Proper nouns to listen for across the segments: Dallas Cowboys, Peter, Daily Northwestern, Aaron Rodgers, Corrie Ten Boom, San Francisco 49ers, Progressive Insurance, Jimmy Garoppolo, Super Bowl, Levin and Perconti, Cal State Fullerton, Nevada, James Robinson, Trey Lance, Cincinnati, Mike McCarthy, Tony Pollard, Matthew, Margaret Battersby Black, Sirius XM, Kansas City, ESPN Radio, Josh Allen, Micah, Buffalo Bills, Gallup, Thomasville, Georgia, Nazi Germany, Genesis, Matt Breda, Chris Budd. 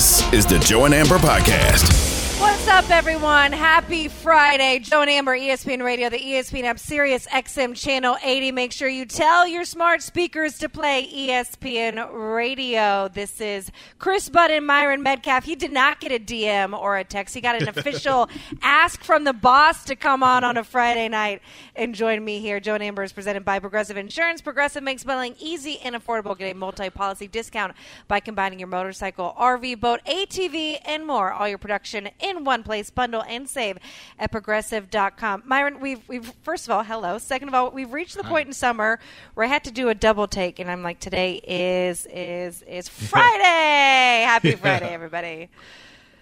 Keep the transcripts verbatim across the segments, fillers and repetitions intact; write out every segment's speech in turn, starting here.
This is the Joe and Amber Podcast. What's up, everyone? Happy Friday. Joe and Amber, E S P N Radio, the E S P N app, Sirius X M Channel eighty. Make sure you tell your smart speakers to play E S P N Radio. This is Chris Budd and Myron Medcalf. He did not get a D M or a text. He got an official ask from the boss to come on on a Friday night and join me here. Joe and Amber is presented by Progressive Insurance. Progressive makes bundling easy and affordable. Get a multi-policy discount by combining your motorcycle, R V, boat, A T V, and more. All your production in one place. Bundle and save at progressive dot com. Myron, we've, we've first of all, hello. Second of all, we've reached the point in summer where I had to do a double take, and I'm like, today is, is, is Friday. Happy Friday, everybody.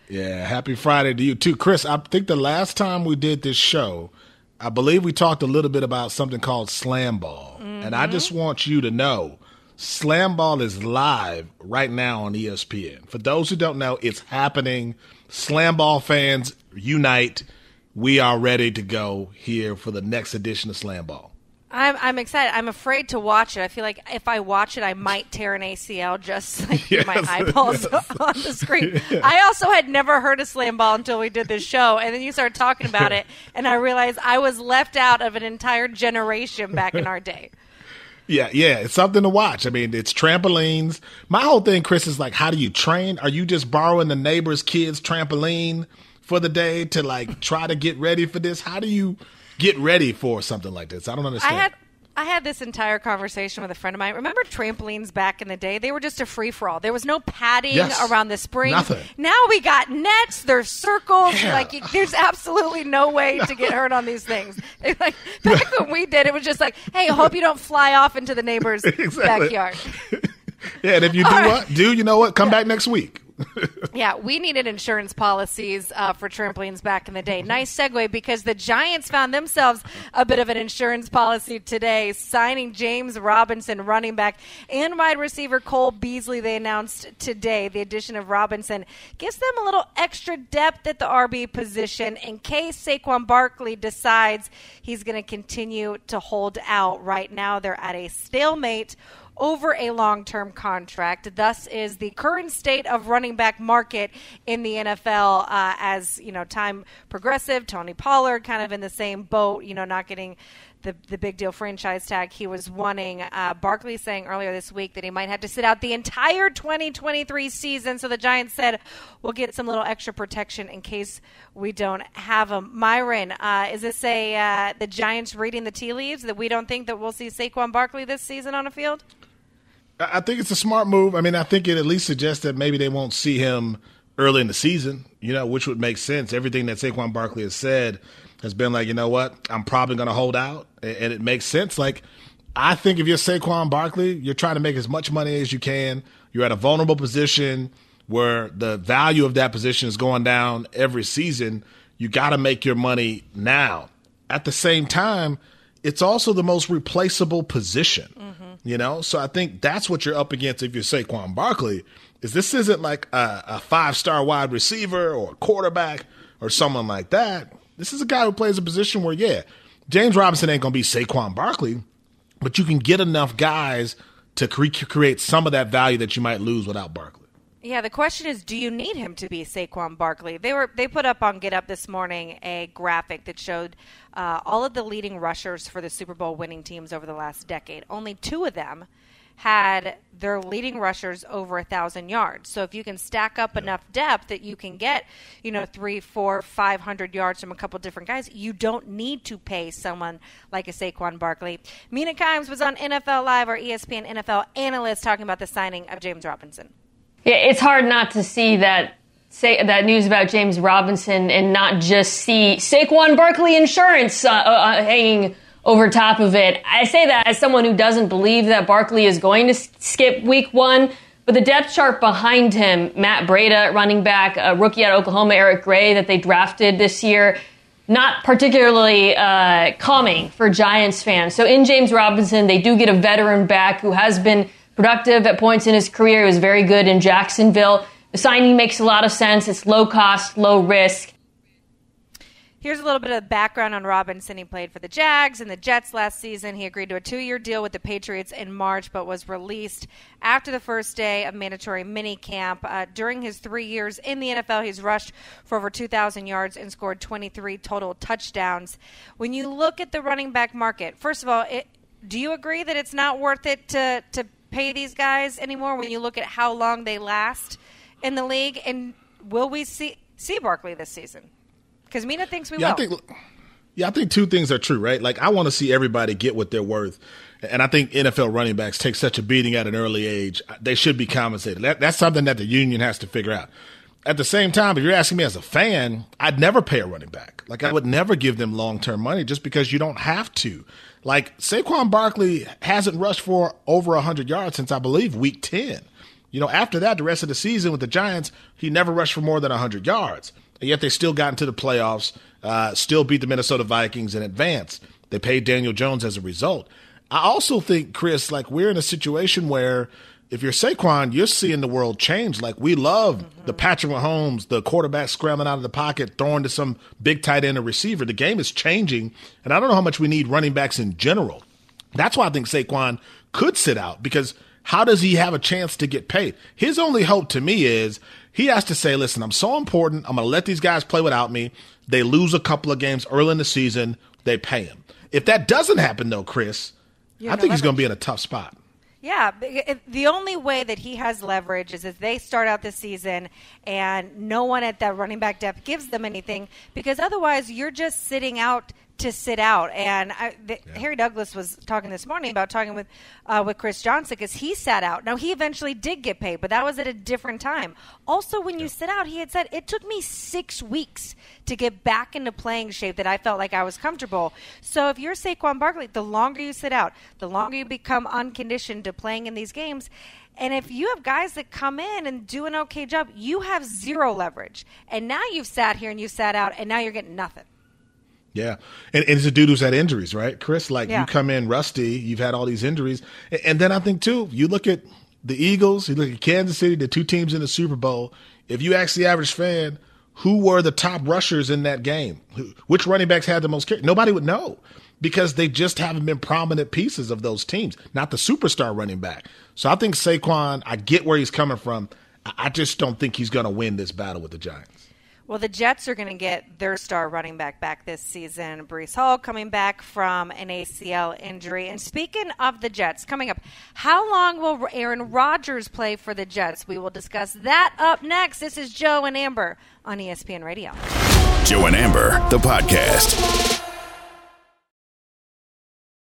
Yeah, happy Friday to you too. Chris, I think the last time we did this show, I believe we talked a little bit about something called Slamball. Mm-hmm. And I just want you to know, Slamball is live right now on E S P N. For those who don't know, it's happening. Slamball fans, unite. We are ready to go here for the next edition of Slamball. I'm I'm excited. I'm afraid to watch it. I feel like if I watch it, I might tear an A C L just like yes, my eyeballs yes. on the screen. Yeah. I also had never heard of slam ball until we did this show, and then you started talking about it, and I realized I was left out of an entire generation back in our day. Yeah, yeah, it's something to watch. I mean, it's trampolines. My whole thing, Chris, is like, how do you train? Are you just borrowing the neighbor's kid's trampoline for the day to like try to get ready for this? How do you get ready for something like this? I don't understand. I had I had this entire conversation with a friend of mine. Remember trampolines back in the day? They were just a free-for-all. There was no padding yes. around the spring. Nothing. Now we got nets. There's circles. Yeah. Like, there's absolutely no way to get hurt on these things. Like, back when we did, it was just like, hey, hope you don't fly off into the neighbor's exactly. backyard. Yeah, and if you do right. what? Do, you know what? Come yeah. back next week. Yeah, we needed insurance policies uh, for trampolines back in the day. Nice segue, because the Giants found themselves a bit of an insurance policy today, signing James Robinson, running back, and wide receiver Cole Beasley. They announced today the addition of Robinson gives them a little extra depth at the R B position in case Saquon Barkley decides he's going to continue to hold out. Right now, they're at a stalemate over a long-term contract. Thus is the current state of running back market in the N F L, uh, as, you know, time progressive. Tony Pollard kind of in the same boat, you know, not getting the the big deal franchise tag he was wanting. Uh, Barkley saying earlier this week that he might have to sit out the entire twenty twenty-three season. So the Giants said, we'll get some little extra protection in case we don't have him. Myron, uh, is this a uh, the Giants reading the tea leaves that we don't think that we'll see Saquon Barkley this season on a field? I think it's a smart move. I mean, I think it at least suggests that maybe they won't see him early in the season, you know, which would make sense. Everything that Saquon Barkley has said has been like, you know what, I'm probably going to hold out, and it makes sense. Like, I think if you're Saquon Barkley, you're trying to make as much money as you can. You're at a vulnerable position where the value of that position is going down every season. You got to make your money now. At the same time, it's also the most replaceable position. Mm-hmm. You know, so I think that's what you're up against if you're Saquon Barkley, is this isn't like a, a five-star wide receiver or a quarterback or someone like that. This is a guy who plays a position where, yeah, James Robinson ain't going to be Saquon Barkley, but you can get enough guys to cre- create some of that value that you might lose without Barkley. Yeah, the question is, do you need him to be Saquon Barkley? They were they put up on Get Up this morning a graphic that showed uh, all of the leading rushers for the Super Bowl winning teams over the last decade. Only two of them had their leading rushers over a thousand yards. So if you can stack up enough depth that you can get, you know, three, four, five hundred yards from a couple different guys, you don't need to pay someone like a Saquon Barkley. Mina Kimes was on N F L Live, our E S P N N F L analyst, talking about the signing of James Robinson. Yeah, it's hard not to see that say, that news about James Robinson and not just see Saquon Barkley insurance uh, uh, hanging over top of it. I say that as someone who doesn't believe that Barkley is going to skip week one, but the depth chart behind him, Matt Breda, running back, a rookie out of Oklahoma, Eric Gray, that they drafted this year, not particularly uh, calming for Giants fans. So in James Robinson, they do get a veteran back who has been productive at points in his career. He was very good in Jacksonville. The signing makes a lot of sense. It's low cost, low risk. Here's a little bit of background on Robinson. He played for the Jags and the Jets last season. He agreed to a two-year deal with the Patriots in March, but was released after the first day of mandatory minicamp. Uh, during his three years in the N F L, he's rushed for over two thousand yards and scored twenty-three total touchdowns. When you look at the running back market, first of all, it, do you agree that it's not worth it to, to pay these guys anymore when you look at how long they last in the league? And will we see, see Barkley this season? Because Mina thinks we yeah, will. I think, yeah, I think two things are true, right? Like, I want to see everybody get what they're worth. And I think N F L running backs take such a beating at an early age. They should be compensated. That, that's something that the union has to figure out. At the same time, if you're asking me as a fan, I'd never pay a running back. Like, I would never give them long-term money just because you don't have to. Like, Saquon Barkley hasn't rushed for over one hundred yards since, I believe, week ten. You know, after that, the rest of the season with the Giants, he never rushed for more than one hundred yards. And yet they still got into the playoffs, uh, still beat the Minnesota Vikings in advance. They paid Daniel Jones as a result. I also think, Chris, like, we're in a situation where if you're Saquon, you're seeing the world change. Like, we love mm-hmm. the Patrick Mahomes, the quarterback scrambling out of the pocket, throwing to some big tight end or receiver. The game is changing, and I don't know how much we need running backs in general. That's why I think Saquon could sit out, because how does he have a chance to get paid? His only hope to me is he has to say, listen, I'm so important. I'm going to let these guys play without me. They lose a couple of games early in the season. They pay him. If that doesn't happen, though, Chris, I think he's going to be in a tough spot. Yeah, the only way that he has leverage is if they start out the season and no one at that running back depth gives them anything, because otherwise you're just sitting out to sit out. And I, the, yeah. Harry Douglas was talking this morning about talking with uh, with Chris Johnson, because he sat out. Now, he eventually did get paid, but that was at a different time. Also, when yeah. you sit out, he had said, it took me six weeks to get back into playing shape that I felt like I was comfortable. So if you're Saquon Barkley, the longer you sit out, the longer you become unconditioned to playing in these games. And if you have guys that come in and do an okay job, you have zero leverage. And now you've sat here and you sat out, and now you're getting nothing. Yeah, and, and it's a dude who's had injuries, right, Chris? Like, yeah. you come in rusty, you've had all these injuries. And, and then I think, too, you look at the Eagles, you look at Kansas City, the two teams in the Super Bowl. If you ask the average fan, who were the top rushers in that game? Who, which running backs had the most carries? Nobody would know, because they just haven't been prominent pieces of those teams, not the superstar running back. So I think Saquon, I get where he's coming from. I, I just don't think he's going to win this battle with the Giants. Well, the Jets are going to get their star running back back this season, Breece Hall, coming back from an A C L injury. And speaking of the Jets, coming up, how long will Aaron Rodgers play for the Jets? We will discuss that up next. This is Joe and Amber on E S P N Radio. Joe and Amber, the podcast.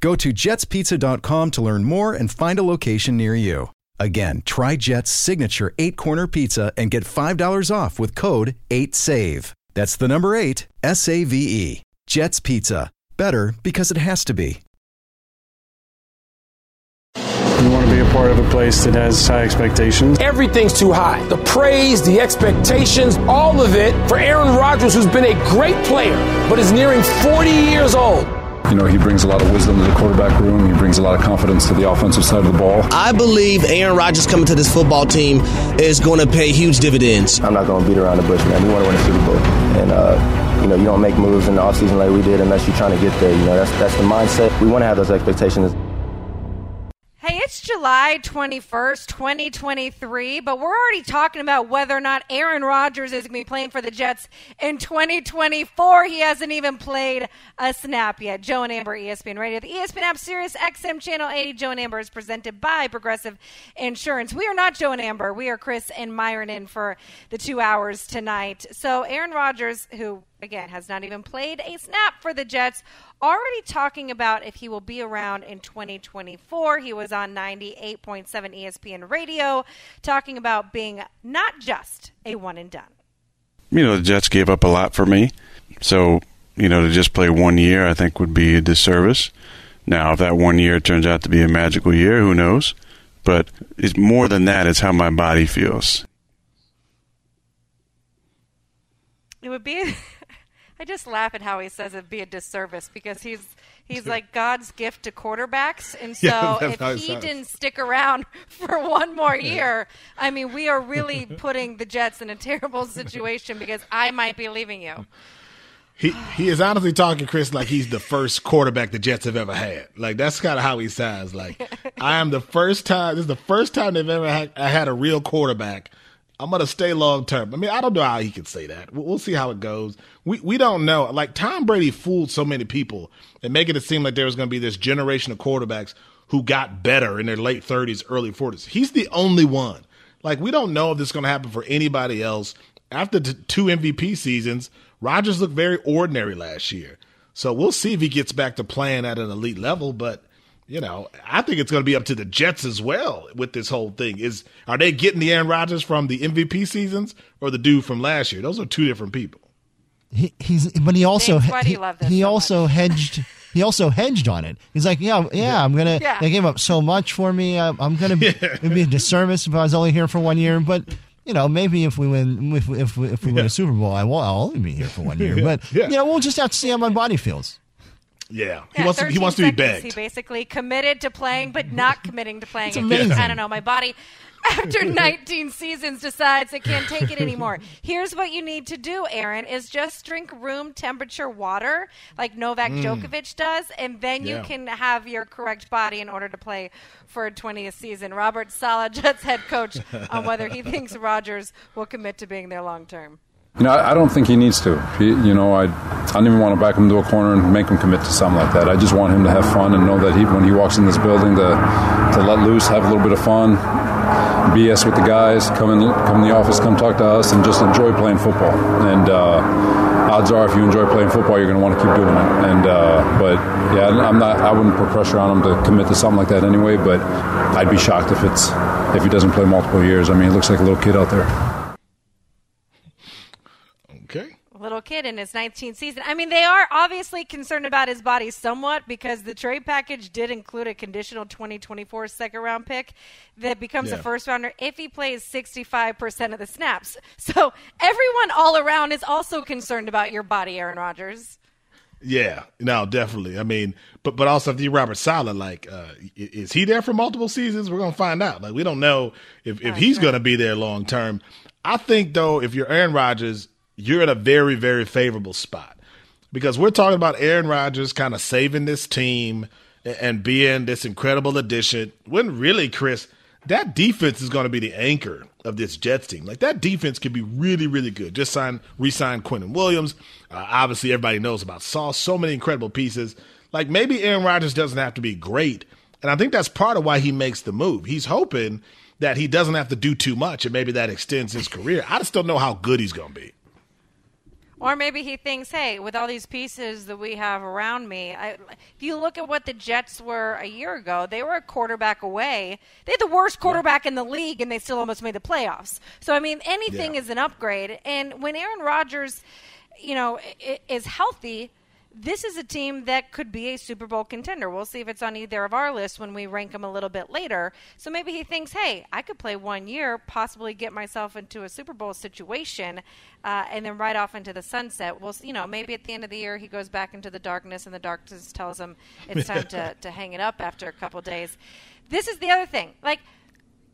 Go to jets pizza dot com to learn more and find a location near you. Again, try Jet's signature eight-corner pizza and get five dollars off with code eight save. That's the number eight, S A V E. Jet's Pizza. Better because it has to be. You want to be a part of a place that has high expectations. Everything's too high. The praise, the expectations, all of it for Aaron Rodgers, who's been a great player, but is nearing forty years old. You know, he brings a lot of wisdom to the quarterback room. He brings a lot of confidence to the offensive side of the ball. I believe Aaron Rodgers coming to this football team is going to pay huge dividends. I'm not going to beat around the bush, man. We want to win a Super Bowl. And, uh, you know, you don't make moves in the offseason like we did unless you're trying to get there. You know, that's that's the mindset. We want to have those expectations. Hey, it's July twenty-first, twenty twenty-three, but we're already talking about whether or not Aaron Rodgers is going to be playing for the Jets in twenty twenty-four. He hasn't even played a snap yet. Joe and Amber, E S P N Radio, the E S P N app, Sirius X M Channel eighty. Joe and Amber is presented by Progressive Insurance. We are not Joe and Amber. We are Chris and Myron in for the two hours tonight. So Aaron Rodgers, who, again, has not even played a snap for the Jets, already talking about if he will be around in twenty twenty-four. He was on ninety-eight point seven E S P N Radio talking about being not just a one and done. You know, the Jets gave up a lot for me. So, you know, to just play one year, I think, would be a disservice. Now, if that one year turns out to be a magical year, who knows? But it's more than that. It's how my body feels. It would be... I just laugh at how he says it'd be a disservice because he's he's like God's gift to quarterbacks. And so yeah, if he sounds. didn't stick around for one more year, yeah. I mean, we are really putting the Jets in a terrible situation because I might be leaving you. He he is honestly talking, Chris, like he's the first quarterback the Jets have ever had. Like, that's kind of how he sounds. Like, I am the first time – this is the first time they've ever had, had a real quarterback. I'm going to stay long term. I mean, I don't know how he could say that. We'll see how it goes. We we don't know. Like, Tom Brady fooled so many people and making it seem like there was going to be this generation of quarterbacks who got better in their late thirties, early forties. He's the only one. Like, we don't know if this is going to happen for anybody else. After the two M V P seasons, Rodgers looked very ordinary last year. So we'll see if he gets back to playing at an elite level, but you know, I think it's going to be up to the Jets as well with this whole thing. Is are they getting the Aaron Rodgers from the M V P seasons or the dude from last year? Those are two different people. He, he's, but he also Thanks, he, he so also much. hedged. He also hedged on it. He's like, yeah, yeah, yeah. I'm gonna. Yeah. They gave up so much for me. I'm, I'm gonna. Yeah. It'd be a disservice if I was only here for one year, but. You know, maybe if we win, if if, if we yeah. win a Super Bowl, I will, I'll only be here for one year. yeah. But yeah. you know, we'll just have to see how my body feels. Yeah, he yeah, wants to, he wants to be begged. He basically committed to playing, but not committing to playing. Amazing. I don't know, my body. After nineteen seasons decides it can't take it anymore. Here's what you need to do, Aaron, is just drink room temperature water like Novak mm. Djokovic does, and then yeah. you can have your correct body in order to play for a twentieth season. Robert Saleh, Jets head coach, on whether he thinks Rodgers will commit to being there long term. You know, I don't think he needs to. He, you know, I, I don't even want to back him to a corner and make him commit to something like that. I just want him to have fun and know that he, when he walks in this building, to to let loose, have a little bit of fun, B S with the guys, come in, come in the office, come talk to us, and just enjoy playing football. And uh, odds are, if you enjoy playing football, you're going to want to keep doing it. And uh, but yeah, I'm not. I wouldn't put pressure on him to commit to something like that anyway. But I'd be shocked if it's if he doesn't play multiple years. I mean, he looks like a little kid out there. Okay. Little kid in his nineteenth season. I mean, they are obviously concerned about his body somewhat because the trade package did include a conditional twenty twenty-four second round pick that becomes yeah. a first rounder if he plays sixty-five percent of the snaps. So everyone all around is also concerned about your body, Aaron Rodgers. Yeah, no, definitely. I mean, but but also if you Robert Saleh, like, uh, is he there for multiple seasons? We're going to find out. Like, we don't know if, if oh, he's sure. going to be there long term. I think, though, if you're Aaron Rodgers, you're in a very, very favorable spot because we're talking about Aaron Rodgers kind of saving this team and being this incredible addition. When really, Chris, that defense is going to be the anchor of this Jets team. Like, that defense could be really, really good. Just sign, re-sign Quinnen Williams. Uh, obviously, everybody knows about Sauce. So many incredible pieces. Like, maybe Aaron Rodgers doesn't have to be great, and I think that's part of why he makes the move. He's hoping that he doesn't have to do too much, and maybe that extends his career. I just don't know how good he's going to be. Or maybe he thinks, hey, with all these pieces that we have around me, I, if you look at what the Jets were a year ago, they were a quarterback away. They had the worst quarterback in the league, and they still almost made the playoffs. So, I mean, anything yeah. is an upgrade. And when Aaron Rodgers, you know, is healthy, this is a team that could be a Super Bowl contender. We'll see if it's on either of our lists when we rank them a little bit later. So maybe he thinks, hey, I could play one year, possibly get myself into a Super Bowl situation, uh, and then right off into the sunset. Well, you know, maybe at the end of the year he goes back into the darkness, and the darkness tells him it's time to, to hang it up after a couple days. This is the other thing. Like,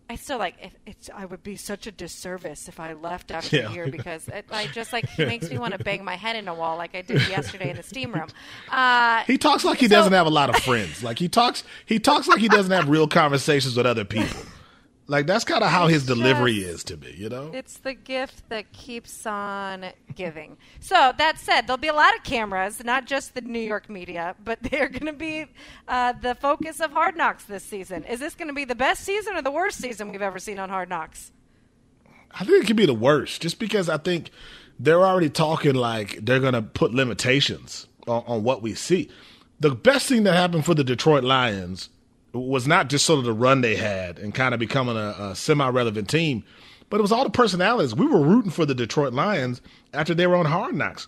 I still like it, it's. I would be such a disservice if I left after yeah. a year because it like just like it makes me want to bang my head in a wall like I did yesterday in the steam room. Uh, he talks like he so, doesn't have a lot of friends. Like he talks, he talks like he doesn't have real conversations with other people. Like that's kind of how his delivery just, is to me, you know. It's the gift that keeps on giving. So that said, there'll be a lot of cameras, not just the New York media, but they're going to be uh, the focus of Hard Knocks this season. Is this going to be the best season or the worst season we've ever seen on Hard Knocks? I think it could be the worst, just because I think they're already talking like they're going to put limitations on, on what we see. The best thing that happened for the Detroit Lions was not just sort of the run they had and kind of becoming a, a semi-relevant team, but it was all the personalities. We were rooting for the Detroit Lions after they were on Hard Knocks.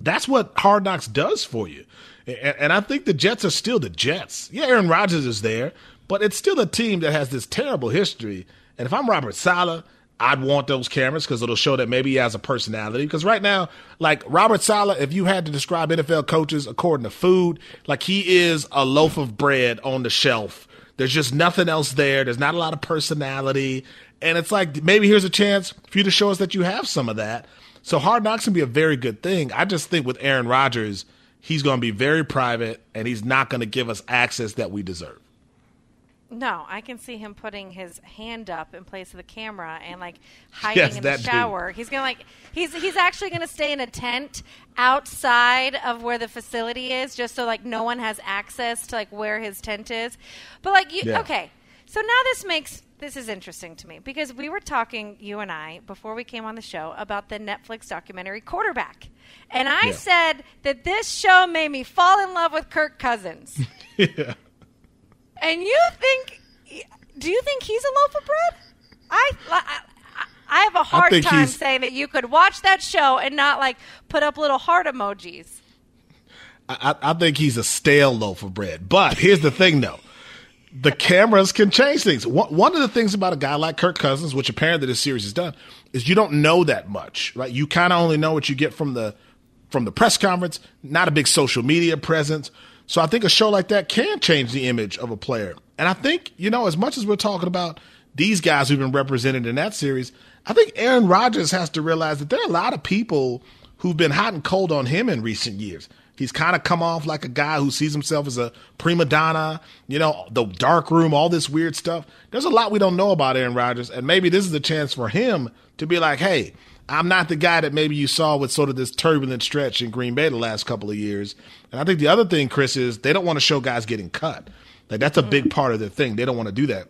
That's what Hard Knocks does for you. And, and I think the Jets are still the Jets. Yeah, Aaron Rodgers is there, but it's still a team that has this terrible history. And if I'm Robert Saleh, I'd want those cameras because it'll show that maybe he has a personality. Because right now, like Robert Saleh, if you had to describe N F L coaches according to food, like he is a loaf of bread on the shelf. There's just nothing else there. There's not a lot of personality. And it's like, maybe here's a chance for you to show us that you have some of that. So Hard Knocks can be a very good thing. I just think with Aaron Rodgers, he's going to be very private and he's not going to give us access that we deserve. No, I can see him putting his hand up in place of the camera and like hiding yes, in the shower. Dude. He's gonna like he's he's actually gonna stay in a tent outside of where the facility is, just so like no one has access to like where his tent is. But like you, yeah. okay, so now this makes this is interesting to me because we were talking, you and I, before we came on the show about the Netflix documentary Quarterback, and I yeah. said that this show made me fall in love with Kirk Cousins. yeah. And you think, do you think he's a loaf of bread? I, I, I have a hard time saying that you could watch that show and not, like, put up little heart emojis. I, I think he's a stale loaf of bread. But here's the thing, though. The cameras can change things. One of the things about a guy like Kirk Cousins, which apparently this series has done, is you don't know that much, right? You kind of only know what you get from the from the press conference, not a big social media presence. So I think a show like that can change the image of a player. And I think, you know, as much as we're talking about these guys who've been represented in that series, I think Aaron Rodgers has to realize that there are a lot of people who've been hot and cold on him in recent years. He's kind of come off like a guy who sees himself as a prima donna, you know, the dark room, all this weird stuff. There's a lot we don't know about Aaron Rodgers, and maybe this is a chance for him to be like, hey, I'm not the guy that maybe you saw with sort of this turbulent stretch in Green Bay the last couple of years. And I think the other thing, Chris, is they don't want to show guys getting cut. Like that's a big part of their thing. They don't want to do that.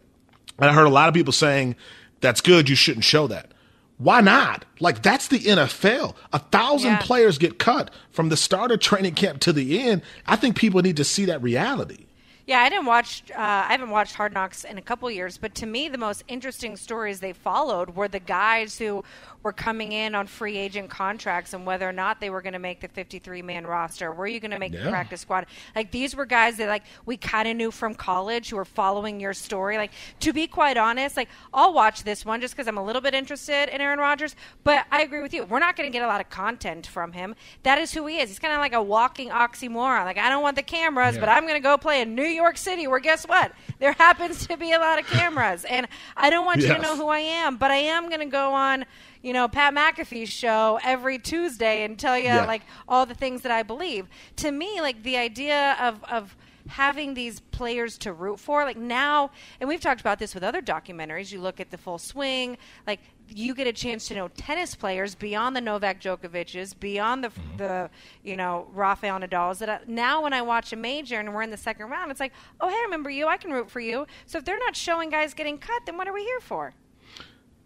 And I heard a lot of people saying, that's good, you shouldn't show that. Why not? Like that's the N F L. A thousand yeah. players get cut from the start of training camp to the end. I think people need to see that reality. Yeah, I didn't watch. Uh, I haven't watched Hard Knocks in a couple years, but to me, the most interesting stories they followed were the guys who were coming in on free agent contracts and whether or not they were going to make the fifty-three man roster. Were you going to make yeah. the practice squad? Like these were guys that like we kind of knew from college who were following your story. Like to be quite honest, like I'll watch this one just because I'm a little bit interested in Aaron Rodgers. But I agree with you. We're not going to get a lot of content from him. That is who he is. He's kind of like a walking oxymoron. Like I don't want the cameras, yeah. but I'm going to go play in New York. New York City, where guess what? There happens to be a lot of cameras, and I don't want yes. you to know who I am, but I am going to go on, you know, Pat McAfee's show every Tuesday and tell you yeah. like all the things that I believe. To me, like the idea of of having these players to root for, like now, and we've talked about this with other documentaries. You look at The Full Swing, like you get a chance to know tennis players beyond the Novak Djokovic's, beyond the, the you know, Rafael Nadal's. That I, now when I watch a major and we're in the second round, it's like, oh, hey, I remember you. I can root for you. So if they're not showing guys getting cut, then what are we here for?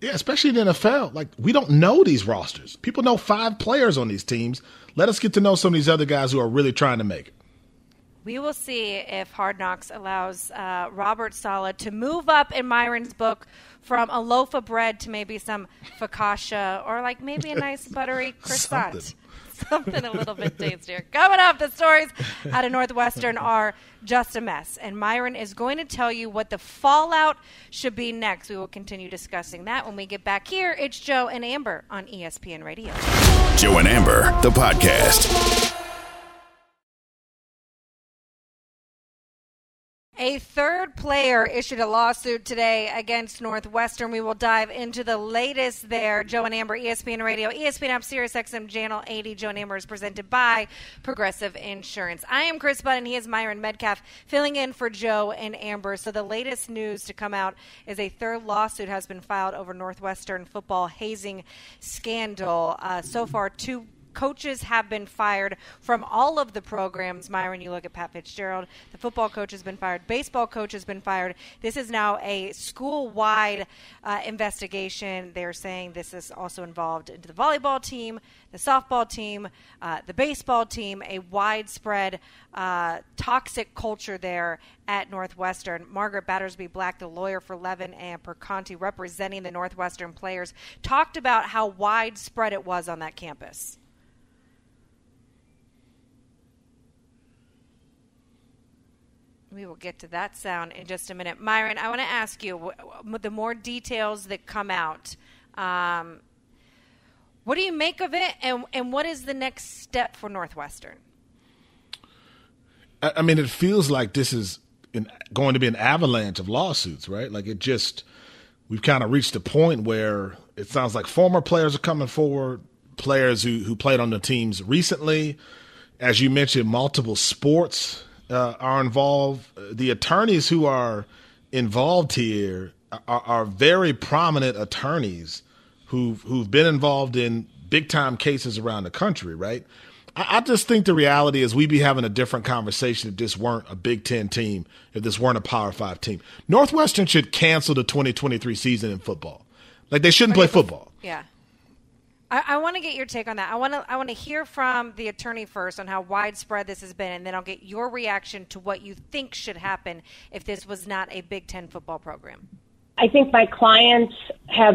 Yeah, especially in the N F L. Like, we don't know these rosters. People know five players on these teams. Let us get to know some of these other guys who are really trying to make it. We will see if Hard Knocks allows uh, Robert Saleh to move up in Myron's book from a loaf of bread to maybe some focaccia or like maybe a nice buttery croissant. Something. Something a little bit tastier. Coming up, the stories out of Northwestern are just a mess. And Myron is going to tell you what the fallout should be next. We will continue discussing that when we get back here. It's Joe and Amber on E S P N Radio. Joe and Amber, the podcast. A third player issued a lawsuit today against Northwestern. We will dive into the latest there. Joe and Amber, E S P N Radio, E S P N App, Sirius X M, Channel eighty. Joe and Amber is presented by Progressive Insurance. I am Chris Budd, and he is Myron Medcalf, filling in for Joe and Amber. So the latest news to come out is a third lawsuit has been filed over Northwestern football hazing scandal. Uh, so far, two coaches have been fired from all of the programs. Myron, you look at Pat Fitzgerald. The football coach has been fired. Baseball coach has been fired. This is now a school-wide uh, investigation. They're saying this is also involved into the volleyball team, the softball team, uh, the baseball team, a widespread uh, toxic culture there at Northwestern. Margaret Battersby Black, the lawyer for Levin and Perconti, representing the Northwestern players, talked about how widespread it was on that campus. We will get to that sound in just a minute. Myron, I want to ask you, the more details that come out, um, what do you make of it, and, and what is the next step for Northwestern? I mean, it feels like this is an, going to be an avalanche of lawsuits, right? Like it just – we've kind of reached a point where it sounds like former players are coming forward, players who, who played on the teams recently. As you mentioned, multiple sports – Uh, are involved. The attorneys who are involved here are, are very prominent attorneys who've, who've been involved in big-time cases around the country, right? I, I just think the reality is we'd be having a different conversation if this weren't a Big Ten team, if this weren't a Power Five team. Northwestern should cancel the twenty twenty-three season in football. Like, they shouldn't play football. Yeah. I, I want to get your take on that. I want to I want to hear from the attorney first on how widespread this has been, and then I'll get your reaction to what you think should happen if this was not a Big Ten football program. I think my clients have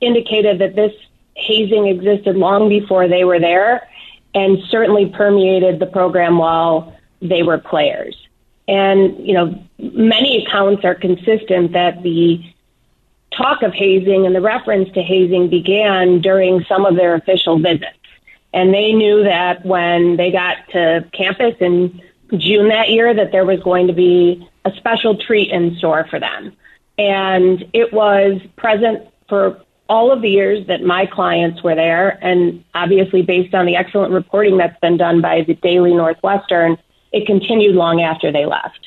indicated that this hazing existed long before they were there and certainly permeated the program while they were players. And, you know, many accounts are consistent that the talk of hazing and the reference to hazing began during some of their official visits. And they knew that when they got to campus in June that year that there was going to be a special treat in store for them. And it was present for all of the years that my clients were there. And obviously, based on the excellent reporting that's been done by the Daily Northwestern, it continued long after they left.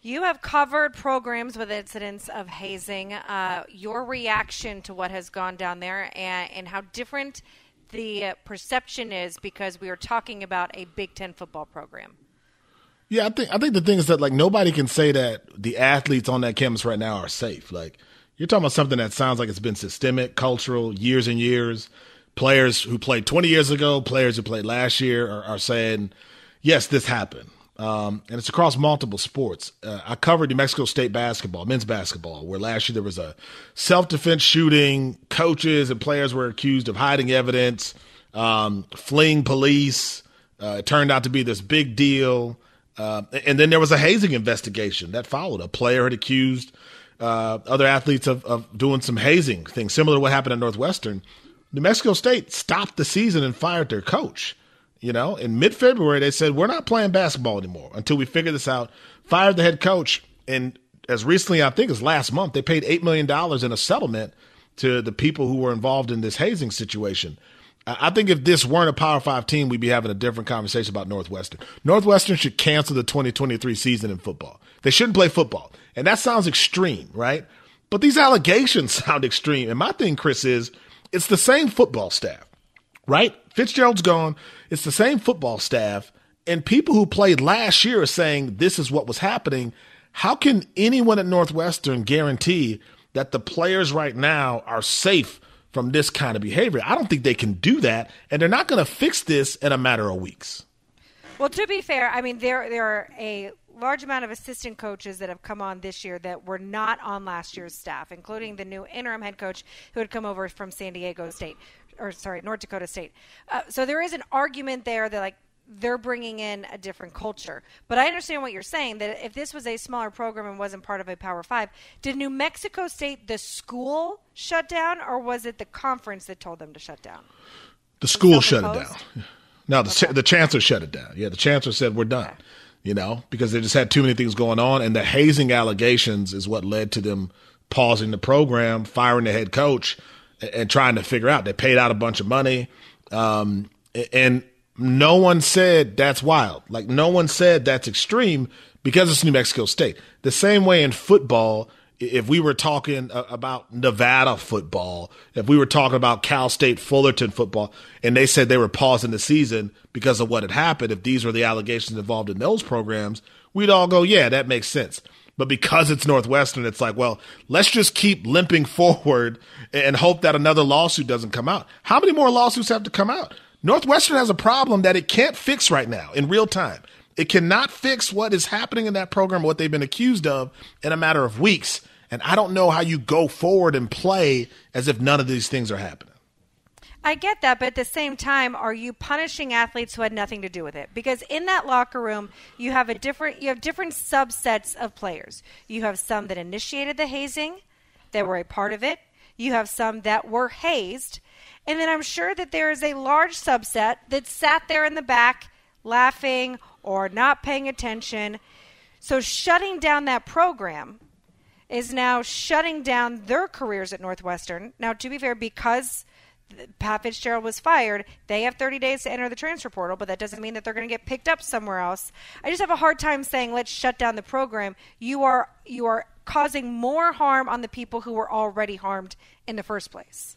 You have covered programs with incidents of hazing. Uh, your reaction to what has gone down there and, and how different the perception is because we are talking about a Big Ten football program. Yeah, I think I think the thing is that, like, nobody can say that the athletes on that campus right now are safe. Like, you're talking about something that sounds like it's been systemic, cultural, years and years. Players who played twenty years ago, players who played last year are, are saying, yes, this happened. Um, and it's across multiple sports. Uh, I covered New Mexico State basketball, men's basketball, where last year there was a self-defense shooting. Coaches and players were accused of hiding evidence, um, fleeing police. Uh, it turned out to be this big deal. Uh, and then there was a hazing investigation that followed. A player had accused uh, other athletes of, of doing some hazing things, similar to what happened at Northwestern. New Mexico State stopped the season and fired their coach. You know, in mid-February, they said, we're not playing basketball anymore until we figure this out. Fired the head coach. And as recently, I think, as last month, they paid eight million dollars in a settlement to the people who were involved in this hazing situation. I think if this weren't a Power Five team, we'd be having a different conversation about Northwestern. Northwestern should cancel the twenty twenty-three season in football. They shouldn't play football. And that sounds extreme, right? But these allegations sound extreme. And my thing, Chris, is it's the same football staff, right? Fitzgerald's gone. It's the same football staff, and people who played last year are saying this is what was happening. How can anyone at Northwestern guarantee that the players right now are safe from this kind of behavior? I don't think they can do that, and they're not going to fix this in a matter of weeks. Well, to be fair, I mean, there there are a large amount of assistant coaches that have come on this year that were not on last year's staff, including the new interim head coach who had come over from San Diego State. Or sorry, North Dakota State. Uh, so there is an argument there that, like, they're bringing in a different culture. But I understand what you're saying, that if this was a smaller program and wasn't part of a Power Five, did New Mexico State, the school, shut down, or was it the conference that told them to shut down? The school shut it down. No, the, okay. the chancellor shut it down. Yeah, the chancellor said, we're done. Okay. you know, because they just had too many things going on. And the hazing allegations is what led to them pausing the program, firing the head coach, and, and trying to figure out. They paid out a bunch of money. Um, and no one said that's wild. Like, no one said that's extreme because it's New Mexico State. The same way in football, if we were talking about Nevada football, if we were talking about Cal State Fullerton football, and they said they were pausing the season because of what had happened, if these were the allegations involved in those programs, we'd all go, yeah, that makes sense. But because it's Northwestern, it's like, well, let's just keep limping forward and hope that another lawsuit doesn't come out. How many more lawsuits have to come out? Northwestern has a problem that it can't fix right now in real time. It cannot fix what is happening in that program, what they've been accused of, in a matter of weeks. And I don't know how you go forward and play as if none of these things are happening. I get that, but at the same time, are you punishing athletes who had nothing to do with it? Because in that locker room, you have a different you have different subsets of players. You have some that initiated the hazing, that were a part of it. You have some that were hazed. And then I'm sure that there is a large subset that sat there in the back laughing or not paying attention. So shutting down that program is now shutting down their careers at Northwestern. Now, to be fair, because Pat Fitzgerald was fired, they have thirty days to enter the transfer portal, but that doesn't mean that they're going to get picked up somewhere else. I just have a hard time saying let's shut down the program. You are you are causing more harm on the people who were already harmed in the first place.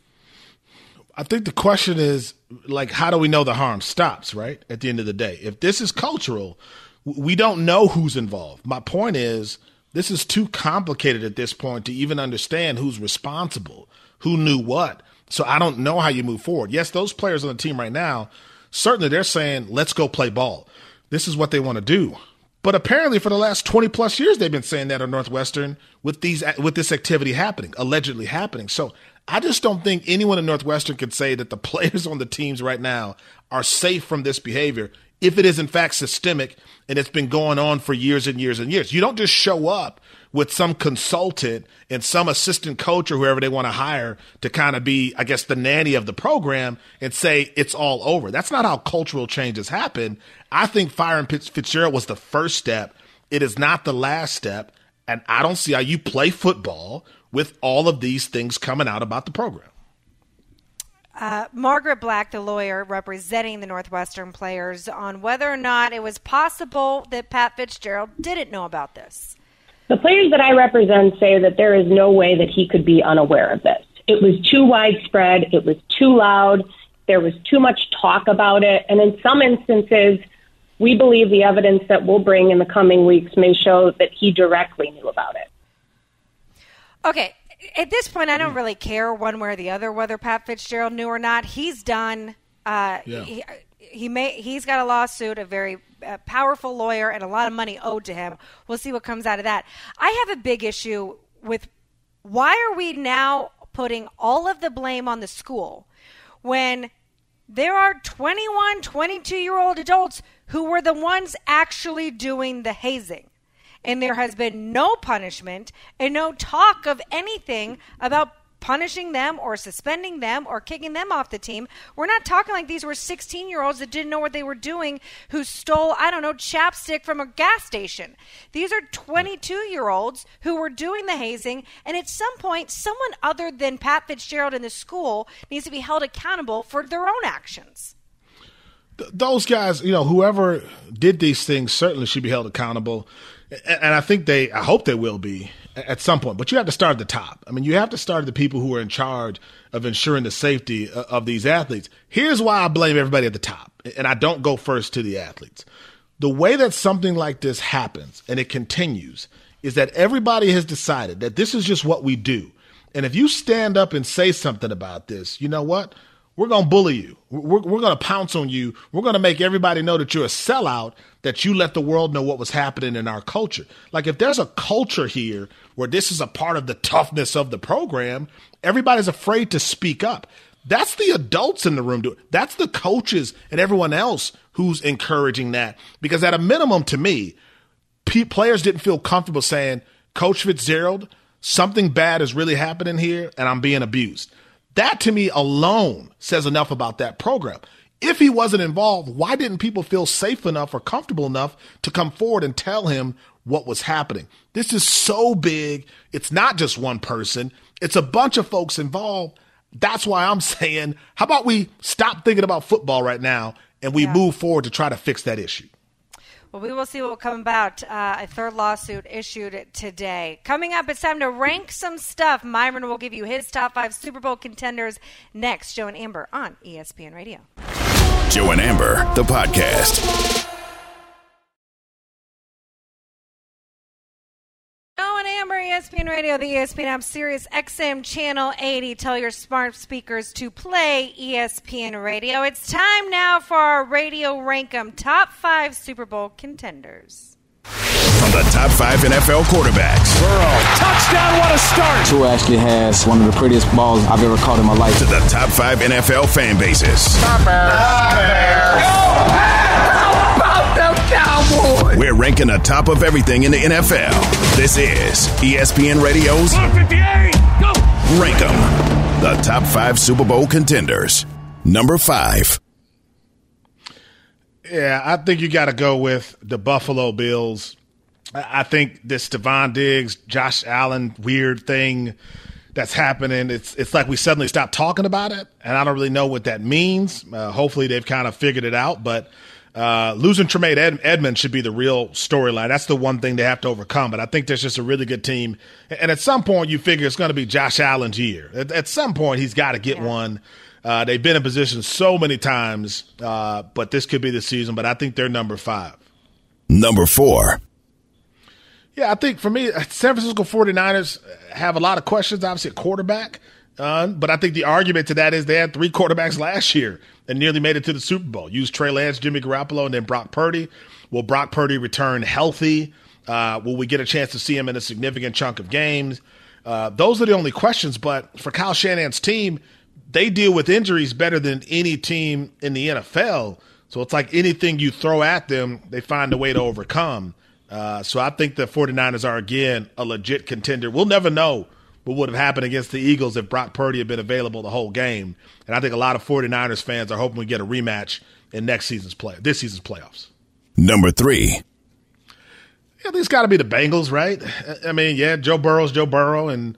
I think the question is, like, how do we know the harm stops, right, at the end of the day? If this is cultural, we don't know who's involved. My point is, this is too complicated at this point to even understand who's responsible, who knew what. So I don't know how you move forward. Yes, those players on the team right now, certainly they're saying, let's go play ball. This is what they want to do. But apparently for the last twenty plus years, they've been saying that at Northwestern with these, with this activity happening, allegedly happening. So I just don't think anyone in Northwestern could say that the players on the teams right now are safe from this behavior if it is in fact systemic and it's been going on for years and years and years. You don't just show up with some consultant and some assistant coach or whoever they want to hire to kind of be, I guess, the nanny of the program and say it's all over. That's not how cultural changes happen. I think firing Fitzgerald was the first step. It is not the last step. And I don't see how you play football with all of these things coming out about the program. Uh, Margaret Black, the lawyer representing the Northwestern players, on whether or not it was possible that Pat Fitzgerald didn't know about this. The players that I represent say that there is no way that he could be unaware of this. It was too widespread. It was too loud. There was too much talk about it. And in some instances, we believe the evidence that we'll bring in the coming weeks may show that he directly knew about it. Okay. At this point, I don't really care one way or the other whether Pat Fitzgerald knew or not. He's done. Uh, yeah. he, he may, he's got a lawsuit, a very uh, powerful lawyer, and a lot of money owed to him. We'll see what comes out of that. I have a big issue with why are we now putting all of the blame on the school when there are twenty-one, twenty-two-year-old adults who were the ones actually doing the hazing. And there has been no punishment and no talk of anything about punishing them or suspending them or kicking them off the team. We're not talking like these were sixteen-year-olds that didn't know what they were doing, who stole, I don't know, chapstick from a gas station. These are twenty-two-year-olds who were doing the hazing, and at some point, someone other than Pat Fitzgerald and the school needs to be held accountable for their own actions. Th- those guys, you know, whoever did these things certainly should be held accountable. And I think they, I hope they will be at some point, but you have to start at the top. I mean, you have to start at the people who are in charge of ensuring the safety of these athletes. Here's why I blame everybody at the top, and I don't go first to the athletes. The way that something like this happens and it continues is that everybody has decided that this is just what we do. And if you stand up and say something about this, you know what? We're going to bully you. We're, we're going to pounce on you. We're going to make everybody know that you're a sellout, that you let the world know what was happening in our culture. Like, if there's a culture here where this is a part of the toughness of the program, everybody's afraid to speak up. That's the adults in the room doing it. That's the coaches and everyone else who's encouraging that. Because at a minimum, to me, p- players didn't feel comfortable saying, Coach Fitzgerald, something bad is really happening here and I'm being abused. That, to me, alone says enough about that program. If he wasn't involved, why didn't people feel safe enough or comfortable enough to come forward and tell him what was happening? This is so big. It's not just one person. It's a bunch of folks involved. That's why I'm saying, how about we stop thinking about football right now and we yeah. move forward to try to fix that issue? Well, we will see what will come about. Uh, a third lawsuit issued today. Coming up, it's time to rank some stuff. Myron will give you his top five Super Bowl contenders next. Joe and Amber on E S P N Radio. Joe and Amber, the podcast. E S P N Radio, the E S P N app, Sirius X M Channel eighty. Tell your smart speakers to play E S P N Radio. It's time now for our Radio Rank 'Em Top five Super Bowl Contenders. From the top five N F L quarterbacks. Burrow, touchdown, what a start. Tua actually has one of the prettiest balls I've ever caught in my life. To the top five N F L fan bases. Stop Bears. Stop Bears. Go Bears. How about them Cowboys? We're ranking the top of everything in the N F L. This is E S P N Radio's one fifty-eight. Go. Rank 'Em. The top five Super Bowl contenders. Number five. Yeah, I think you got to go with the Buffalo Bills. I think this Stefon Diggs, Josh Allen weird thing that's happening, it's it's like we suddenly stopped talking about it, and I don't really know what that means. Uh, hopefully they've kind of figured it out, but uh, losing Tremaine Ed- Edmonds should be the real storyline. That's the one thing they have to overcome, but I think there's just a really good team. And at some point you figure it's going to be Josh Allen's year. At, at some point he's got to get yeah. one. Uh, they've been in position so many times, uh, but this could be the season. But I think they're number five. Number four. Yeah, I think for me, San Francisco 49ers have a lot of questions, obviously, at quarterback. Uh, but I think the argument to that is they had three quarterbacks last year and nearly made it to the Super Bowl. Used Trey Lance, Jimmy Garoppolo, and then Brock Purdy. Will Brock Purdy return healthy? Uh, will we get a chance to see him in a significant chunk of games? Uh, those are the only questions. But for Kyle Shanahan's team, they deal with injuries better than any team in the N F L. So it's like anything you throw at them, they find a way to overcome. Uh, so I think the 49ers are, again, a legit contender. We'll never know what would have happened against the Eagles if Brock Purdy had been available the whole game. And I think a lot of 49ers fans are hoping we get a rematch in next season's play, this season's playoffs. Number three. Yeah, these got to be the Bengals, right? I mean, yeah, Joe Burrow's Joe Burrow, and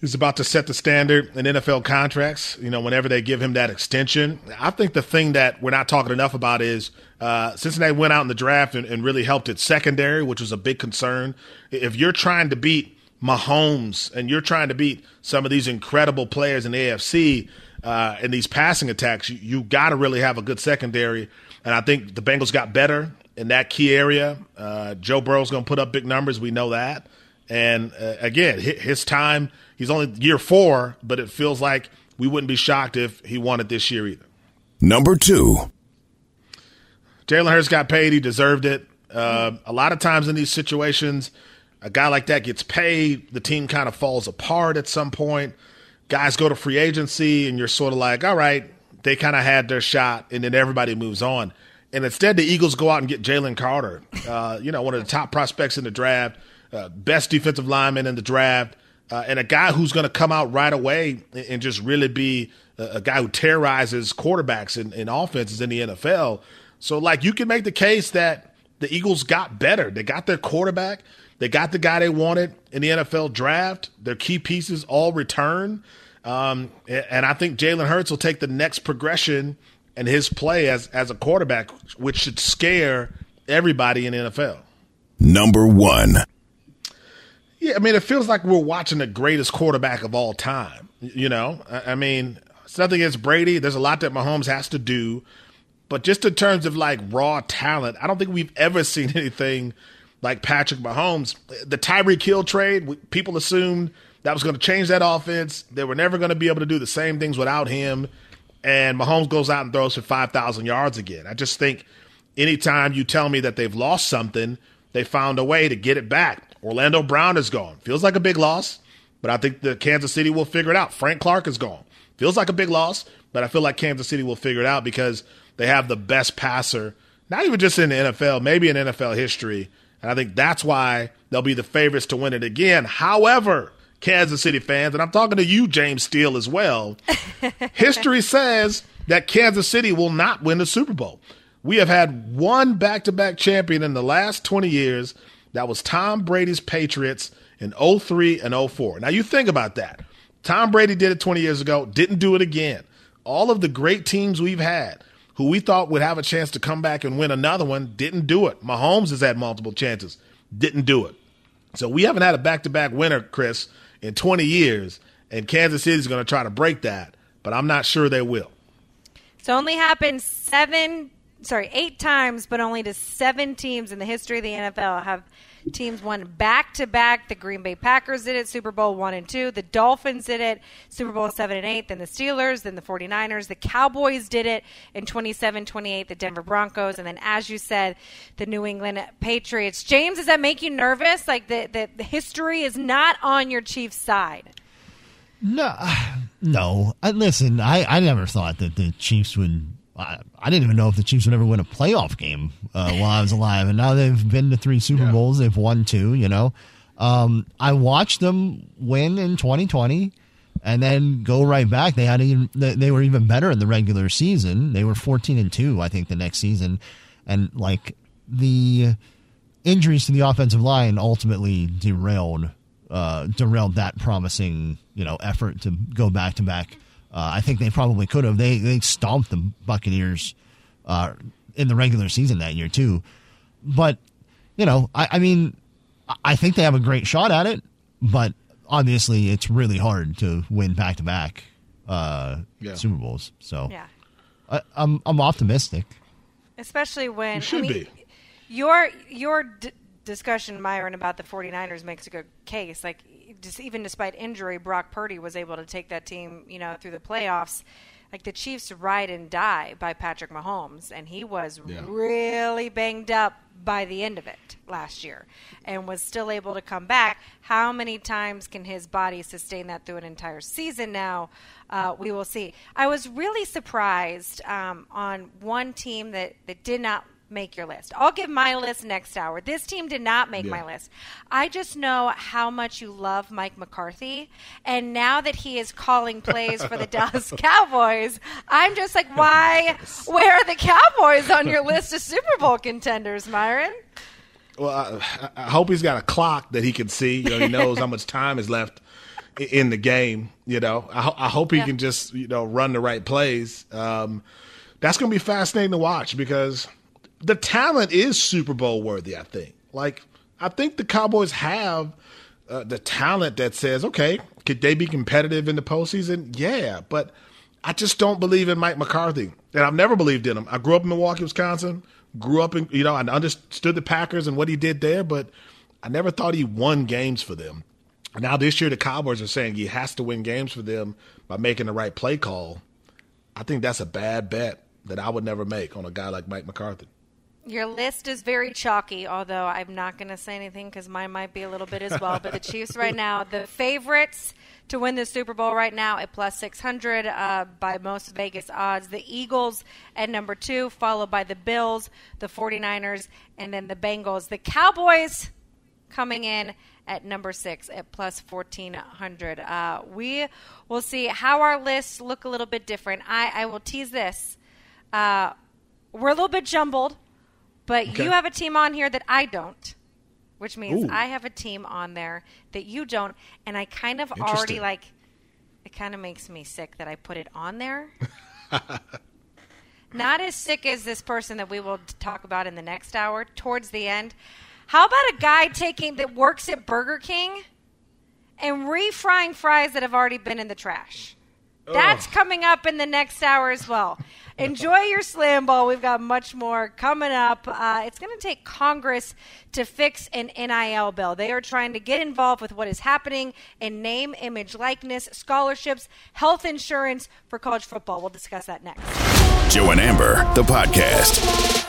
he's about to set the standard in N F L contracts, you know, whenever they give him that extension. I think the thing that we're not talking enough about is uh, Cincinnati went out in the draft and, and really helped its secondary, which was a big concern. If you're trying to beat Mahomes and you're trying to beat some of these incredible players in the A F C uh, and these passing attacks, you, you got to really have a good secondary. And I think the Bengals got better in that key area. Uh, Joe Burrow's going to put up big numbers. We know that. And, uh, again, his time, he's only year four, but it feels like we wouldn't be shocked if he won it this year either. Number two. Jalen Hurts got paid. He deserved it. Uh, a lot of times in these situations, a guy like that gets paid. The team kind of falls apart at some point. Guys go to free agency, and you're sort of like, all right, they kind of had their shot, and then everybody moves on. And instead, the Eagles go out and get Jalen Carter, uh, you know, one of the top prospects in the draft. Uh, best defensive lineman in the draft, uh, and a guy who's going to come out right away and, and just really be a, a guy who terrorizes quarterbacks and, and offenses in the N F L. So, like, you can make the case that the Eagles got better. They got their quarterback. They got the guy they wanted in the N F L draft. Their key pieces all return. Um, and I think Jalen Hurts will take the next progression in his play as, as a quarterback, which should scare everybody in the N F L. Number one. Yeah, I mean, it feels like we're watching the greatest quarterback of all time, you know? I mean, it's nothing against Brady. There's a lot that Mahomes has to do. But just in terms of, like, raw talent, I don't think we've ever seen anything like Patrick Mahomes. The Tyreek Hill trade, people assumed that was going to change that offense. They were never going to be able to do the same things without him. And Mahomes goes out and throws for five thousand yards again. I just think anytime you tell me that they've lost something, they found a way to get it back. Orlando Brown is gone. Feels like a big loss, but I think the Kansas City will figure it out. Frank Clark is gone. Feels like a big loss, but I feel like Kansas City will figure it out because they have the best passer, not even just in the N F L, maybe in N F L history. And I think that's why they'll be the favorites to win it again. However, Kansas City fans, and I'm talking to you, James Steele, as well, history says that Kansas City will not win the Super Bowl. We have had one back-to-back champion in the last twenty years. That was Tom Brady's Patriots in oh three and oh four. Now, you think about that. Tom Brady did it twenty years ago, didn't do it again. All of the great teams we've had who we thought would have a chance to come back and win another one didn't do it. Mahomes has had multiple chances, didn't do it. So we haven't had a back-to-back winner, Chris, in twenty years, and Kansas City's going to try to break that, but I'm not sure they will. It's only happened seven, sorry, eight times, but only to seven teams in the history of the N F L have teams won back-to-back. The Green Bay Packers did it, Super Bowl one and two. The Dolphins did it, Super Bowl seven and eight. Then the Steelers, then the forty-niners. The Cowboys did it in twenty-seven twenty-eight, the Denver Broncos. And then, as you said, the New England Patriots. James, does that make you nervous? Like, the, the, the history is not on your Chiefs' side. No. No. I, listen, I, I never thought that the Chiefs would – I didn't even know if the Chiefs would ever win a playoff game uh, while I was alive. And now they've been to three Super yeah. Bowls. They've won two, you know. Um, I watched them win in twenty twenty and then go right back. They had even, they were even better in the regular season. They were fourteen and two, I think, the next season. And, like, the injuries to the offensive line ultimately derailed, uh, derailed that promising, you know, effort to go back-to-back. Uh, I think they probably could have. They they stomped the Buccaneers uh, in the regular season that year, too. But, you know, I, I mean, I think they have a great shot at it. But obviously, it's really hard to win back-to-back uh, yeah. Super Bowls. So yeah. I, I'm I'm optimistic. Especially when you should I mean, be. Your, your d- discussion, Myron, about the forty-niners makes a good case. Like, just even despite injury, Brock Purdy was able to take that team, you know, through the playoffs. Like, the Chiefs ride and die by Patrick Mahomes, and he was yeah. really banged up by the end of it last year and was still able to come back. How many times can his body sustain that through an entire season now? Uh, we will see. I was really surprised um, on one team that, that did not make your list. I'll give my list next hour. This team did not make yeah. my list. I just know how much you love Mike McCarthy, and now that he is calling plays for the Dallas Cowboys, I'm just like, why? Yes. Where are the Cowboys on your list of Super Bowl contenders, Myron? Well, I, I hope he's got a clock that he can see. You know, he knows how much time is left in the game. You know, I, I hope he yeah. can just, you know, run the right plays. Um, that's going to be fascinating to watch because the talent is Super Bowl worthy, I think. Like, I think the Cowboys have uh, the talent that says, okay, could they be competitive in the postseason? Yeah, but I just don't believe in Mike McCarthy, and I've never believed in him. I grew up in Milwaukee, Wisconsin, grew up in, you know, I understood the Packers and what he did there, but I never thought he won games for them. Now this year the Cowboys are saying he has to win games for them by making the right play call. I think that's a bad bet that I would never make on a guy like Mike McCarthy. Your list is very chalky, although I'm not going to say anything because mine might be a little bit as well. But the Chiefs right now, the favorites to win the Super Bowl right now at plus six hundred uh, by most Vegas odds. The Eagles at number two, followed by the Bills, the forty-niners, and then the Bengals. The Cowboys coming in at number six at plus fourteen hundred. Uh, we will see how our lists look a little bit different. I, I will tease this. Uh, we're a little bit jumbled. But okay. you have a team on here that I don't, which means Ooh. I have a team on there that you don't. And I kind of already, like, it kind of makes me sick that I put it on there. Not as sick as this person that we will talk about in the next hour towards the end. How about a guy taking that works at Burger King and refrying fries that have already been in the trash? That's coming up in the next hour as well. Enjoy your Slamball. We've got much more coming up. Uh, it's going to take Congress to fix an N I L bill. They are trying to get involved with what is happening in name, image, likeness, scholarships, health insurance for college football. We'll discuss that next. Joe and Amber, the podcast.